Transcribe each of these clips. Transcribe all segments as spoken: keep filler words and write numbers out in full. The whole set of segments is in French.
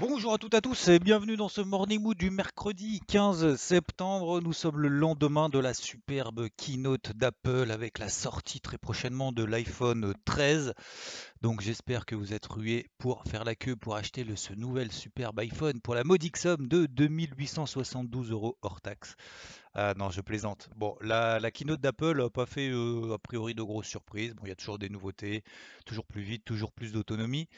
Bonjour à toutes et à tous et bienvenue dans ce Morning Mood du mercredi quinze septembre. Nous sommes le lendemain de la superbe keynote d'Apple avec la sortie très prochainement de l'iPhone treize. Donc j'espère que vous êtes rués pour faire la queue pour acheter le, ce nouvel superbe iPhone pour la modique somme de deux mille huit cent soixante-douze euros hors taxe. Ah non, je plaisante. Bon, la, la keynote d'Apple n'a pas fait euh, a priori de grosses surprises. Bon, il y a toujours des nouveautés, toujours plus vite, toujours plus d'autonomie.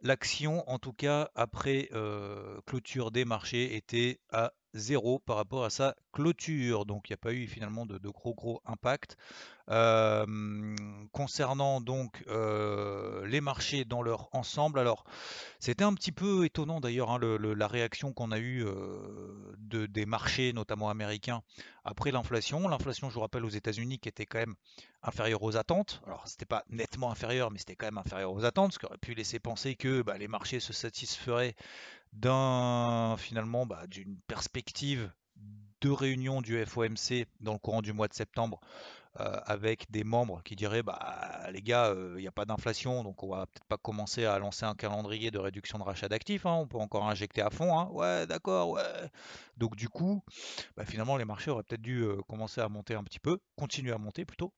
L'action, en tout cas, après euh, clôture des marchés, était à zéro par rapport à sa clôture. Donc, il n'y a pas eu finalement de, de gros gros impact. Euh, concernant donc euh, les marchés dans leur ensemble, alors c'était un petit peu étonnant d'ailleurs hein, le, le, la réaction qu'on a eue euh, de, des marchés, notamment américains, après l'inflation. L'inflation, je vous rappelle, aux États-Unis qui était quand même inférieure aux attentes. Alors c'était pas nettement inférieur, mais c'était quand même inférieur aux attentes, ce qui aurait pu laisser penser que bah, les marchés se satisferaient d'un finalement bah, d'une perspective de réunion du F O M C dans le courant du mois de septembre. Euh, avec des membres qui diraient bah les gars il euh, n'y a pas d'inflation donc on va peut-être pas commencer à lancer un calendrier de réduction de rachat d'actifs hein, on peut encore injecter à fond hein, ouais d'accord ouais donc du coup bah, finalement les marchés auraient peut-être dû euh, commencer à monter un petit peu continuer à monter plutôt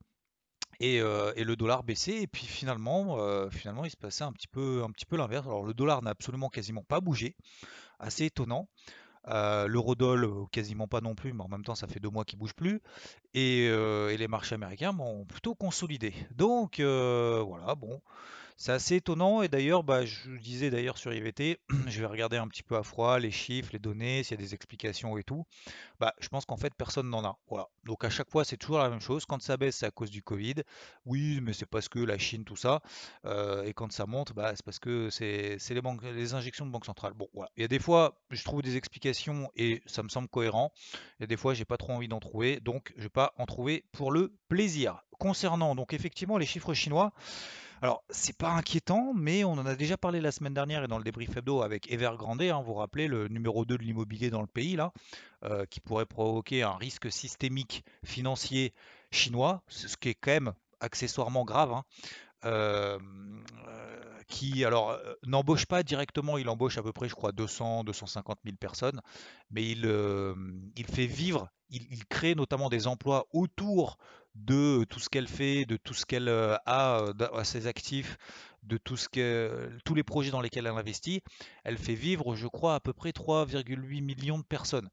et, euh, et le dollar baissé et puis finalement euh, finalement il se passait un petit peu un petit peu l'inverse. Alors le dollar n'a absolument quasiment pas bougé, assez étonnant. Euh, l'eurodoll quasiment pas non plus, mais en même temps ça fait deux mois qu'il bouge plus, et, euh, et les marchés américains m'ont plutôt consolidé. Donc euh, voilà, bon, c'est assez étonnant. Et d'ailleurs, bah, je disais d'ailleurs sur I V T, je vais regarder un petit peu à froid les chiffres, les données, s'il y a des explications et tout. Bah, je pense qu'en fait personne n'en a. Voilà. Donc à chaque fois c'est toujours la même chose. Quand ça baisse, c'est à cause du Covid. Oui, mais c'est parce que la Chine tout ça. Euh, et quand ça monte, bah, c'est parce que c'est, c'est les banques, les injections de banque centrale. Bon, voilà. Il y a des fois, je trouve des explications. Et ça me semble cohérent. Et des fois, j'ai pas trop envie d'en trouver, donc je vais pas en trouver pour le plaisir. Concernant donc effectivement les chiffres chinois, alors c'est pas inquiétant, mais on en a déjà parlé la semaine dernière et dans le débrief hebdo avec Evergrande. Hein, vous vous rappelez le numéro deux de l'immobilier dans le pays là, euh, qui pourrait provoquer un risque systémique financier chinois, ce qui est quand même accessoirement grave. Hein. Euh, euh, qui alors euh, n'embauche pas directement, il embauche à peu près je crois deux cents, deux cent cinquante mille personnes, mais il, euh, il fait vivre, il, il crée notamment des emplois autour de tout ce qu'elle fait, de tout ce qu'elle a à ses actifs, de tout ce que, tous les projets dans lesquels elle investit. Elle fait vivre, je crois, à peu près trois virgule huit millions de personnes,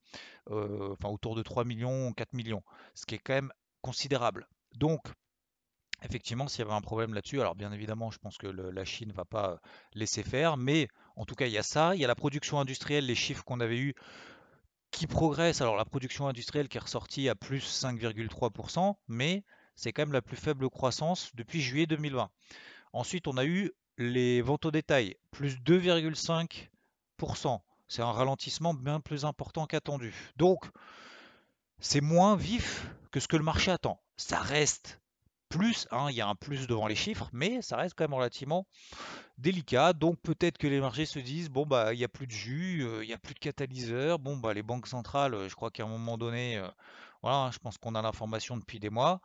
euh, enfin autour de trois millions, quatre millions, ce qui est quand même considérable. Donc, effectivement, s'il y avait un problème là-dessus, alors bien évidemment, je pense que le, la Chine ne va pas laisser faire, mais en tout cas, il y a ça, il y a la production industrielle, les chiffres qu'on avait eus qui progressent. Alors la production industrielle qui est ressortie à plus cinq virgule trois pour cent, mais c'est quand même la plus faible croissance depuis juillet deux mille vingt. Ensuite, on a eu les ventes au détail, plus deux virgule cinq pour cent. C'est un ralentissement bien plus important qu'attendu. Donc, c'est moins vif que ce que le marché attend. Ça reste... plus, hein, il y a un plus devant les chiffres, mais ça reste quand même relativement délicat. Donc peut-être que les marchés se disent bon bah il n'y a plus de jus, euh, il n'y a plus de catalyseur. Bon bah les banques centrales, je crois qu'à un moment donné, euh, voilà, je pense qu'on a l'information depuis des mois.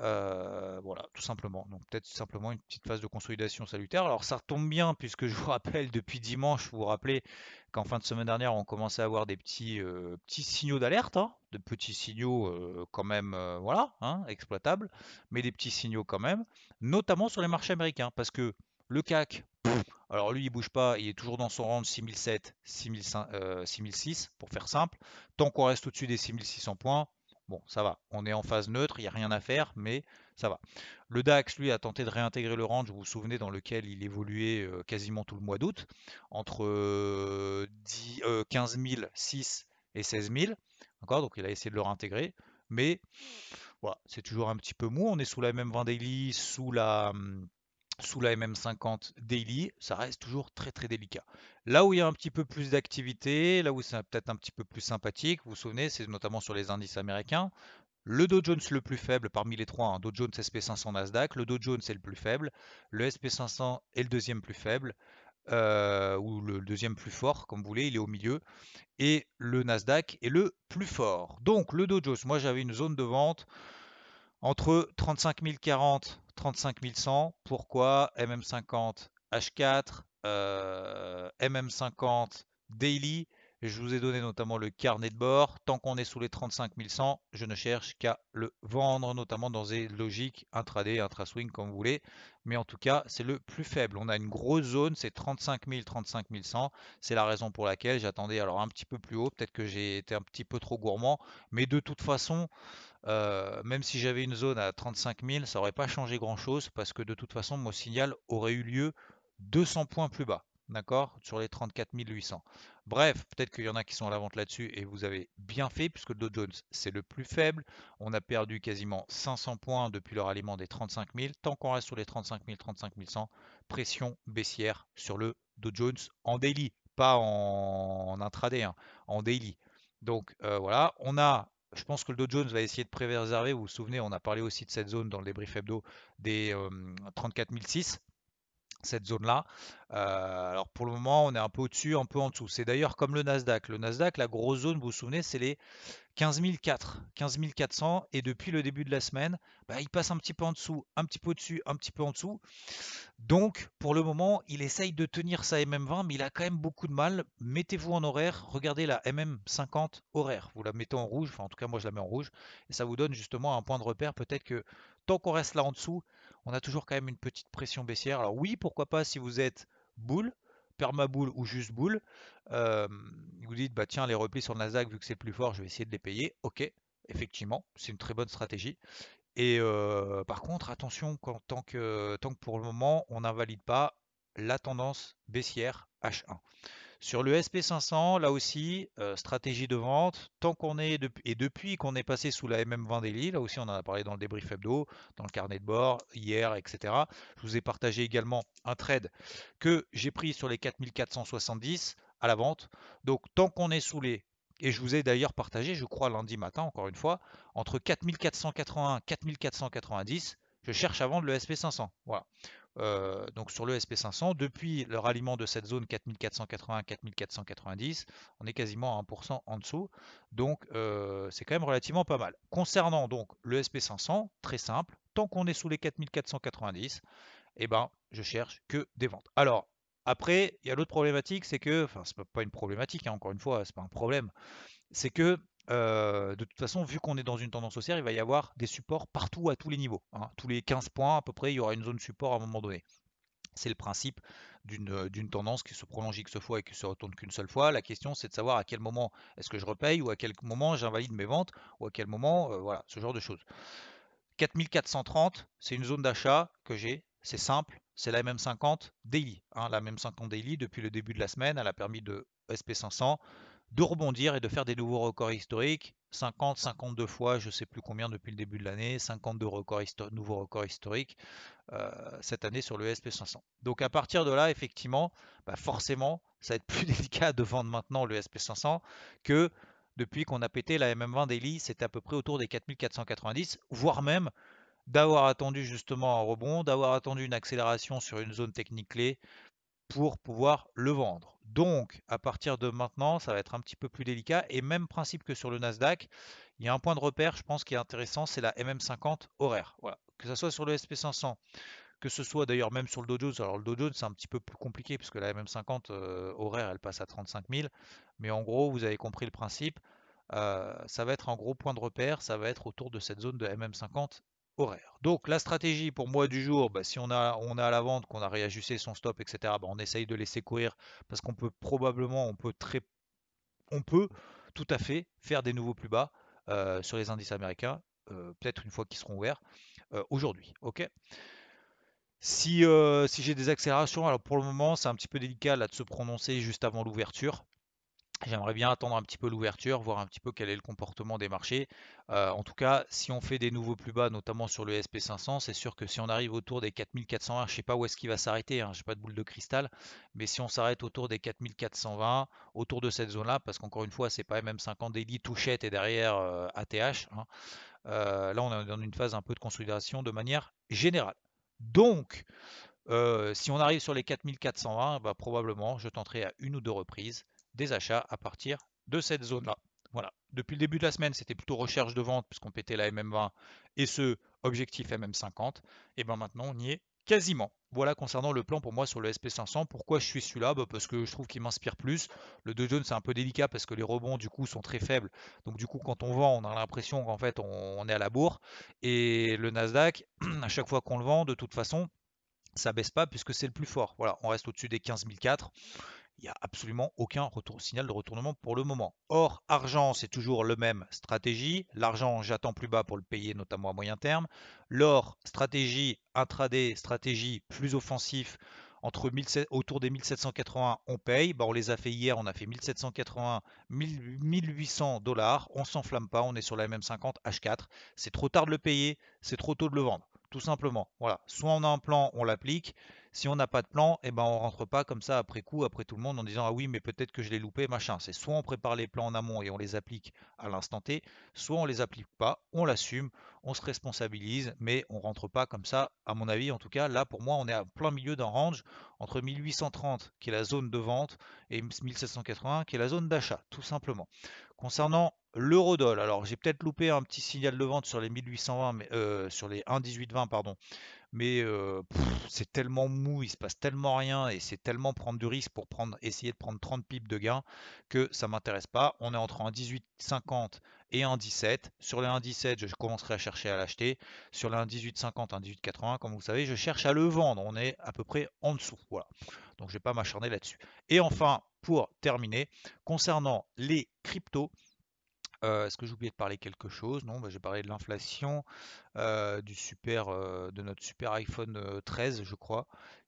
Euh, voilà, tout simplement. Donc peut-être simplement une petite phase de consolidation salutaire. Alors ça retombe bien puisque je vous rappelle depuis dimanche, vous vous rappelez qu'en fin de semaine dernière on commençait à avoir des petits euh, petits signaux d'alerte, hein, de petits signaux euh, quand même, euh, voilà, hein, exploitables, mais des petits signaux quand même, notamment sur les marchés américains, parce que le C A C, pff, alors lui il bouge pas, il est toujours dans son range six mille sept, six mille six pour faire simple, tant qu'on reste au-dessus des six mille six cents points, bon ça va, on est en phase neutre, il n'y a rien à faire, mais ça va. Le D A X, lui, a tenté de réintégrer le range, vous vous souvenez, dans lequel il évoluait quasiment tout le mois d'août, entre quinze mille six et seize mille, d'accord, donc il a essayé de le réintégrer, mais voilà, c'est toujours un petit peu mou, on est sous la M M vingt Daily, sous la sous la M M cinquante Daily, ça reste toujours très très délicat. Là où il y a un petit peu plus d'activité, là où c'est peut-être un petit peu plus sympathique, vous vous souvenez, c'est notamment sur les indices américains. Le Dow Jones le plus faible parmi les trois, hein, Dow Jones, S P cinq cents, Nasdaq, le Dow Jones est le plus faible, le S P cinq cents est le deuxième plus faible, euh, ou le deuxième plus fort, comme vous voulez, il est au milieu, et le Nasdaq est le plus fort. Donc le Dow Jones, moi j'avais une zone de vente entre trente-cinq mille quarante, trente-cinq mille cent, pourquoi M M cinquante H quatre, euh, M M cinquante Daily, je vous ai donné notamment le carnet de bord. Tant qu'on est sous les trente-cinq mille cent, je ne cherche qu'à le vendre, notamment dans des logiques intraday, intraswing, comme vous voulez. Mais en tout cas, c'est le plus faible. On a une grosse zone, c'est trente-cinq mille, trente-cinq mille cent. C'est la raison pour laquelle j'attendais alors un petit peu plus haut. Peut-être que j'ai été un petit peu trop gourmand. Mais de toute façon, euh, même si j'avais une zone à trente-cinq mille, ça n'aurait pas changé grand-chose. Parce que de toute façon, mon signal aurait eu lieu deux cents points plus bas. D'accord, sur les trente-quatre mille huit cents. Bref, peut-être qu'il y en a qui sont à la vente là-dessus et vous avez bien fait puisque le Dow Jones, c'est le plus faible. On a perdu quasiment cinq cents points depuis leur aliment des trente-cinq mille. Tant qu'on reste sur les trente-cinq mille, trente-cinq mille cent, pression baissière sur le Dow Jones en daily, pas en, en intraday, hein, en daily. Donc euh, voilà, on a... Je pense que le Dow Jones va essayer de préserver. Vous vous souvenez, on a parlé aussi de cette zone dans le débrief hebdo des euh, trente-quatre mille six. Cette zone là euh, alors pour le moment on est un peu au dessus, un peu en dessous. C'est d'ailleurs comme le Nasdaq, le Nasdaq la grosse zone, vous vous souvenez, c'est les quinze mille quatre, quinze mille quatre cents, et depuis le début de la semaine bah, il passe un petit peu en dessous, un petit peu au dessus, un petit peu en dessous. Donc pour le moment il essaye de tenir sa M M vingt, mais il a quand même beaucoup de mal. Mettez-vous en horaire, regardez la M M cinquante horaire, vous la mettez en rouge, enfin en tout cas moi je la mets en rouge, et ça vous donne justement un point de repère. Peut-être que tant qu'on reste là en dessous, on a toujours quand même une petite pression baissière. Alors oui, pourquoi pas si vous êtes boule, permaboule ou juste boule, euh, vous dites, bah tiens, les replis sur le Nasdaq, vu que c'est plus fort, je vais essayer de les payer. Ok, effectivement, c'est une très bonne stratégie. Et euh, par contre, attention, quand, tant, que, tant que pour le moment, on n'invalide pas la tendance baissière H un. Sur le S P cinq cents, là aussi, euh, stratégie de vente, tant qu'on est de... et depuis qu'on est passé sous la M M vingt Daily, là aussi on en a parlé dans le débrief hebdo, dans le carnet de bord, hier, et cetera. Je vous ai partagé également un trade que j'ai pris sur les quatre mille quatre cent soixante-dix à la vente. Donc tant qu'on est sous les, et je vous ai d'ailleurs partagé, je crois lundi matin, encore une fois, entre quatre mille quatre cent quatre-vingt-un et quatre mille quatre cent quatre-vingt-dix, je cherche à vendre le S P cinq cents. Voilà. Euh, donc sur le S P cinq cents, depuis le ralliement de cette zone quatre mille quatre cent quatre-vingts à quatre mille quatre cent quatre-vingt-dix, on est quasiment à un pour cent en dessous, donc euh, c'est quand même relativement pas mal. Concernant donc le S P cinq cents, très simple, tant qu'on est sous les quatre mille quatre cent quatre-vingt-dix, eh ben, je cherche que des ventes. Alors après, il y a l'autre problématique, c'est que, enfin c'est pas une problématique, hein, encore une fois, c'est pas un problème, c'est que Euh, de toute façon, vu qu'on est dans une tendance haussière, il va y avoir des supports partout à tous les niveaux. Hein. Tous les quinze points à peu près, il y aura une zone support à un moment donné. C'est le principe d'une d'une tendance qui se prolonge X fois et qui se retourne qu'une seule fois. La question, c'est de savoir à quel moment est-ce que je repaye, ou à quel moment j'invalide mes ventes, ou à quel moment, euh, voilà, ce genre de choses. quatre mille quatre cent trente, c'est une zone d'achat que j'ai, c'est simple, c'est la M M cinquante Daily. Hein. La M M cinquante Daily, depuis le début de la semaine, elle a permis de S P cinq cents de rebondir et de faire des nouveaux records historiques, cinquante, cinquante-deux fois, je ne sais plus combien depuis le début de l'année, cinquante-deux records nouveaux records historiques euh, cette année sur le S P cinq cents. Donc à partir de là, effectivement, bah forcément, ça va être plus délicat de vendre maintenant le S P cinq cents que depuis qu'on a pété la M M vingt Daily, c'était à peu près autour des quatre mille quatre cent quatre-vingt-dix, voire même d'avoir attendu justement un rebond, d'avoir attendu une accélération sur une zone technique clé pour pouvoir le vendre. Donc, à partir de maintenant, ça va être un petit peu plus délicat. Et même principe que sur le Nasdaq, il y a un point de repère, je pense, qui est intéressant, c'est la M M cinquante horaire. Voilà. Que ce soit sur le S P cinq cents, que ce soit d'ailleurs même sur le Dow Jones. Alors, le Dow Jones, c'est un petit peu plus compliqué, puisque la M M cinquante euh, horaire, elle passe à trente-cinq mille. Mais en gros, vous avez compris le principe. Euh, ça va être un gros point de repère, ça va être autour de cette zone de M M cinquante horaire. Donc la stratégie pour moi du jour, bah, si on a on a à la vente, qu'on a réajusté son stop, et cetera, bah, on essaye de laisser courir parce qu'on peut probablement, on peut très, on peut tout à fait faire des nouveaux plus bas euh, sur les indices américains, euh, peut-être une fois qu'ils seront ouverts euh, aujourd'hui. Ok. Si euh, si j'ai des accélérations, alors pour le moment c'est un petit peu délicat là de se prononcer juste avant l'ouverture. J'aimerais bien attendre un petit peu l'ouverture, voir un petit peu quel est le comportement des marchés. Euh, en tout cas, si on fait des nouveaux plus bas, notamment sur le S P cinq cents, c'est sûr que si on arrive autour des quatre mille quatre cent vingt, je ne sais pas où est-ce qu'il va s'arrêter, hein, je n'ai pas de boule de cristal, mais si on s'arrête autour des quatre mille quatre cent vingt, autour de cette zone-là, parce qu'encore une fois, c'est pas M M cinquante Daily, touchette et derrière euh, A T H, hein, euh, là on est dans une phase un peu de consolidation de manière générale. Donc, euh, si on arrive sur les quatre mille quatre cent vingt, bah, probablement, je tenterai à une ou deux reprises des achats à partir de cette zone-là. Voilà. Depuis le début de la semaine, c'était plutôt recherche de vente puisqu'on pétait la M M vingt et ce objectif M M cinquante. Et bien maintenant, on y est quasiment. Voilà concernant le plan pour moi sur le S P cinq cents. Pourquoi je suis celui-là? Bah parce que je trouve qu'il m'inspire plus. Le Dow Jones, c'est un peu délicat parce que les rebonds, du coup, sont très faibles. Donc, du coup, quand on vend, on a l'impression qu'en fait, on est à la bourre. Et le Nasdaq, à chaque fois qu'on le vend, de toute façon, ça baisse pas puisque c'est le plus fort. Voilà, on reste au-dessus des quinze mille quatre. Il n'y a absolument aucun retour, signal de retournement pour le moment. Or, argent, c'est toujours le même stratégie. L'argent, j'attends plus bas pour le payer, notamment à moyen terme. L'or, stratégie intraday, stratégie plus offensif, entre mille sept cents, autour des mille sept cent quatre-vingts, on paye. Bah, on les a fait hier, on a fait mille sept cent quatre-vingts, mille huit cents dollars. On ne s'enflamme pas, on est sur la M M cinquante H quatre. C'est trop tard de le payer, c'est trop tôt de le vendre. Tout simplement. Voilà. Soit on a un plan, on l'applique. Si on n'a pas de plan, eh ben on rentre pas comme ça après coup, après tout le monde en disant ah oui mais peut-être que je l'ai loupé, machin. C'est soit on prépare les plans en amont et on les applique à l'instant T, soit on les applique pas, on l'assume, on se responsabilise, mais on rentre pas comme ça, à mon avis en tout cas. Là pour moi on est à plein milieu d'un range entre mille huit cent trente qui est la zone de vente et mille sept cent quatre-vingts qui est la zone d'achat, tout simplement. Concernant l'eurodoll, alors j'ai peut-être loupé un petit signal de vente sur les mille huit cent vingt, mais euh, sur les un virgule dix-huit vingt pardon, mais euh, c'est tellement mou, il se passe tellement rien et c'est tellement prendre du risque pour prendre, essayer de prendre trente pips de gain que ça m'intéresse pas. On est entre un dix-huit cinquante et un dix-sept. Sur les un virgule dix-sept, je commencerai à chercher à l'acheter. Sur les un virgule dix-huit cinquante, un virgule dix-huit quatre-vingts, comme vous savez, je cherche à le vendre. On est à peu près en dessous. Voilà. Donc je ne vais pas m'acharner là-dessus. Et enfin, pour terminer, concernant les cryptos. Euh, Est-ce que j'ai oublié de parler quelque chose? Non, bah, j'ai parlé de l'inflation, euh, du super, euh, de notre super iPhone treize, je crois,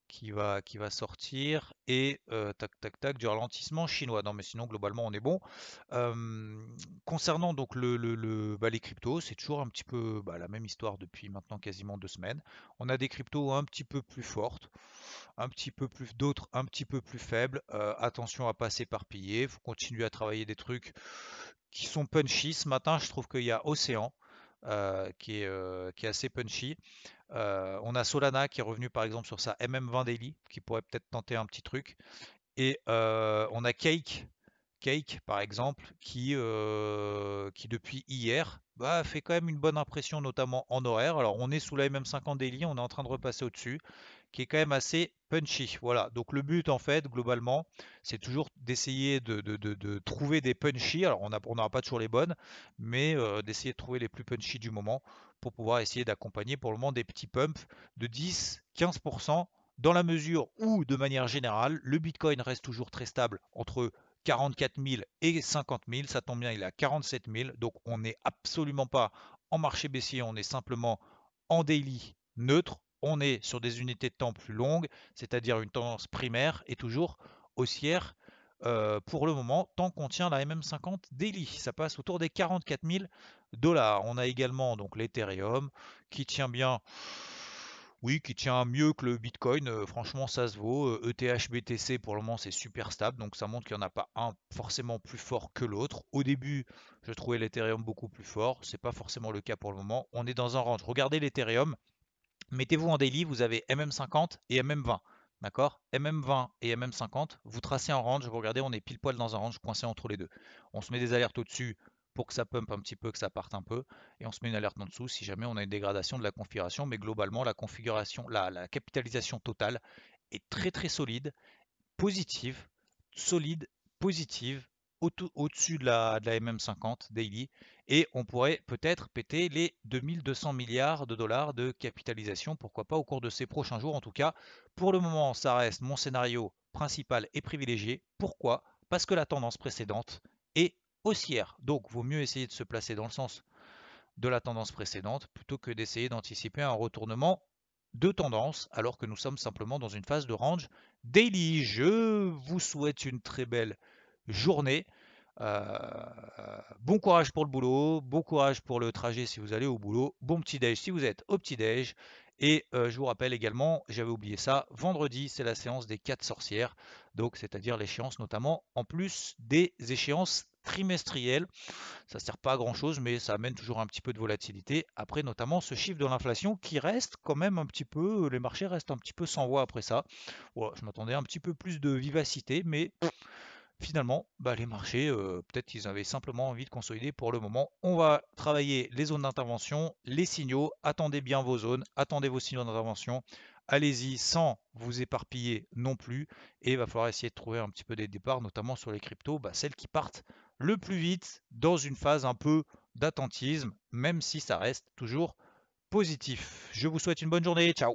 qui va, qui va sortir, et euh, tac, tac, tac, du ralentissement chinois. Non, mais sinon, globalement, on est bon. Euh, concernant donc le, le, le, bah, les cryptos, c'est toujours un petit peu bah, la même histoire depuis maintenant quasiment deux semaines. On a des cryptos un petit peu plus fortes, un petit peu plus d'autres un petit peu plus faibles. Euh, attention à pas s'éparpiller, il faut continuer à travailler des trucs qui sont punchy. Ce matin, je trouve qu'il y a Ocean euh, qui, est, euh, qui est assez punchy. Euh, on a Solana qui est revenu par exemple sur sa M M vingt Daily, qui pourrait peut-être tenter un petit truc. Et euh, on a Cake, Cake par exemple, qui, euh, qui depuis hier bah, fait quand même une bonne impression, notamment en horaire. Alors on est sous la M M cinquante Daily, on est en train de repasser au-dessus, qui est quand même assez punchy. Voilà, donc le but en fait globalement c'est toujours d'essayer de, de, de, de trouver des punchy. Alors on n'aura pas toujours les bonnes, mais euh, d'essayer de trouver les plus punchy du moment pour pouvoir essayer d'accompagner pour le moment des petits pumps de dix à quinze pour cent, dans la mesure où de manière générale le Bitcoin reste toujours très stable entre quarante-quatre mille et cinquante mille. Ça tombe bien, il est à quarante-sept mille, donc on n'est absolument pas en marché baissier, on est simplement en daily neutre. On est sur des unités de temps plus longues, c'est-à-dire une tendance primaire et toujours haussière euh, pour le moment, tant qu'on tient la M M cinquante Daily. Ça passe autour des quarante-quatre mille dollars. On a également donc l'Ethereum qui tient bien, oui, qui tient mieux que le Bitcoin. Euh, franchement, ça se vaut. Euh, E T H B T C, pour le moment, c'est super stable. Donc, ça montre qu'il n'y en a pas un forcément plus fort que l'autre. Au début, je trouvais l'Ethereum beaucoup plus fort. Ce n'est pas forcément le cas pour le moment. On est dans un range. Regardez l'Ethereum. Mettez-vous en daily, vous avez M M cinquante et M M vingt, d'accord? M M vingt et M M cinquante, vous tracez en range, vous regardez, on est pile poil dans un range coincé entre les deux. On se met des alertes au-dessus pour que ça pump un petit peu, que ça parte un peu, et on se met une alerte en dessous si jamais on a une dégradation de la configuration, mais globalement, la configuration, la, la capitalisation totale est très très solide, positive, solide, positive, au-dessus de la, de la M M cinquante Daily, et on pourrait peut-être péter les deux mille deux cents milliards de dollars de capitalisation, pourquoi pas au cours de ces prochains jours. En tout cas, pour le moment, ça reste mon scénario principal et privilégié. Pourquoi? Parce que la tendance précédente est haussière, donc vaut mieux essayer de se placer dans le sens de la tendance précédente plutôt que d'essayer d'anticiper un retournement de tendance, alors que nous sommes simplement dans une phase de range daily. Je vous souhaite une très belle journée. Euh, bon courage pour le boulot, bon courage pour le trajet si vous allez au boulot, bon petit déj si vous êtes au petit déj. Et euh, je vous rappelle également, j'avais oublié ça, vendredi c'est la séance des quatre sorcières, donc c'est-à-dire l'échéance notamment en plus des échéances trimestrielles. Ça ne sert pas à grand chose, mais ça amène toujours un petit peu de volatilité. Après notamment ce chiffre de l'inflation qui reste quand même un petit peu, les marchés restent un petit peu sans voix après ça. Ouais, je m'attendais un petit peu plus de vivacité, mais finalement, bah les marchés, euh, peut-être qu'ils avaient simplement envie de consolider pour le moment. On va travailler les zones d'intervention, les signaux. Attendez bien vos zones, attendez vos signaux d'intervention. Allez-y sans vous éparpiller non plus. Et il va falloir essayer de trouver un petit peu des départs, notamment sur les cryptos, bah celles qui partent le plus vite dans une phase un peu d'attentisme, même si ça reste toujours positif. Je vous souhaite une bonne journée. Ciao.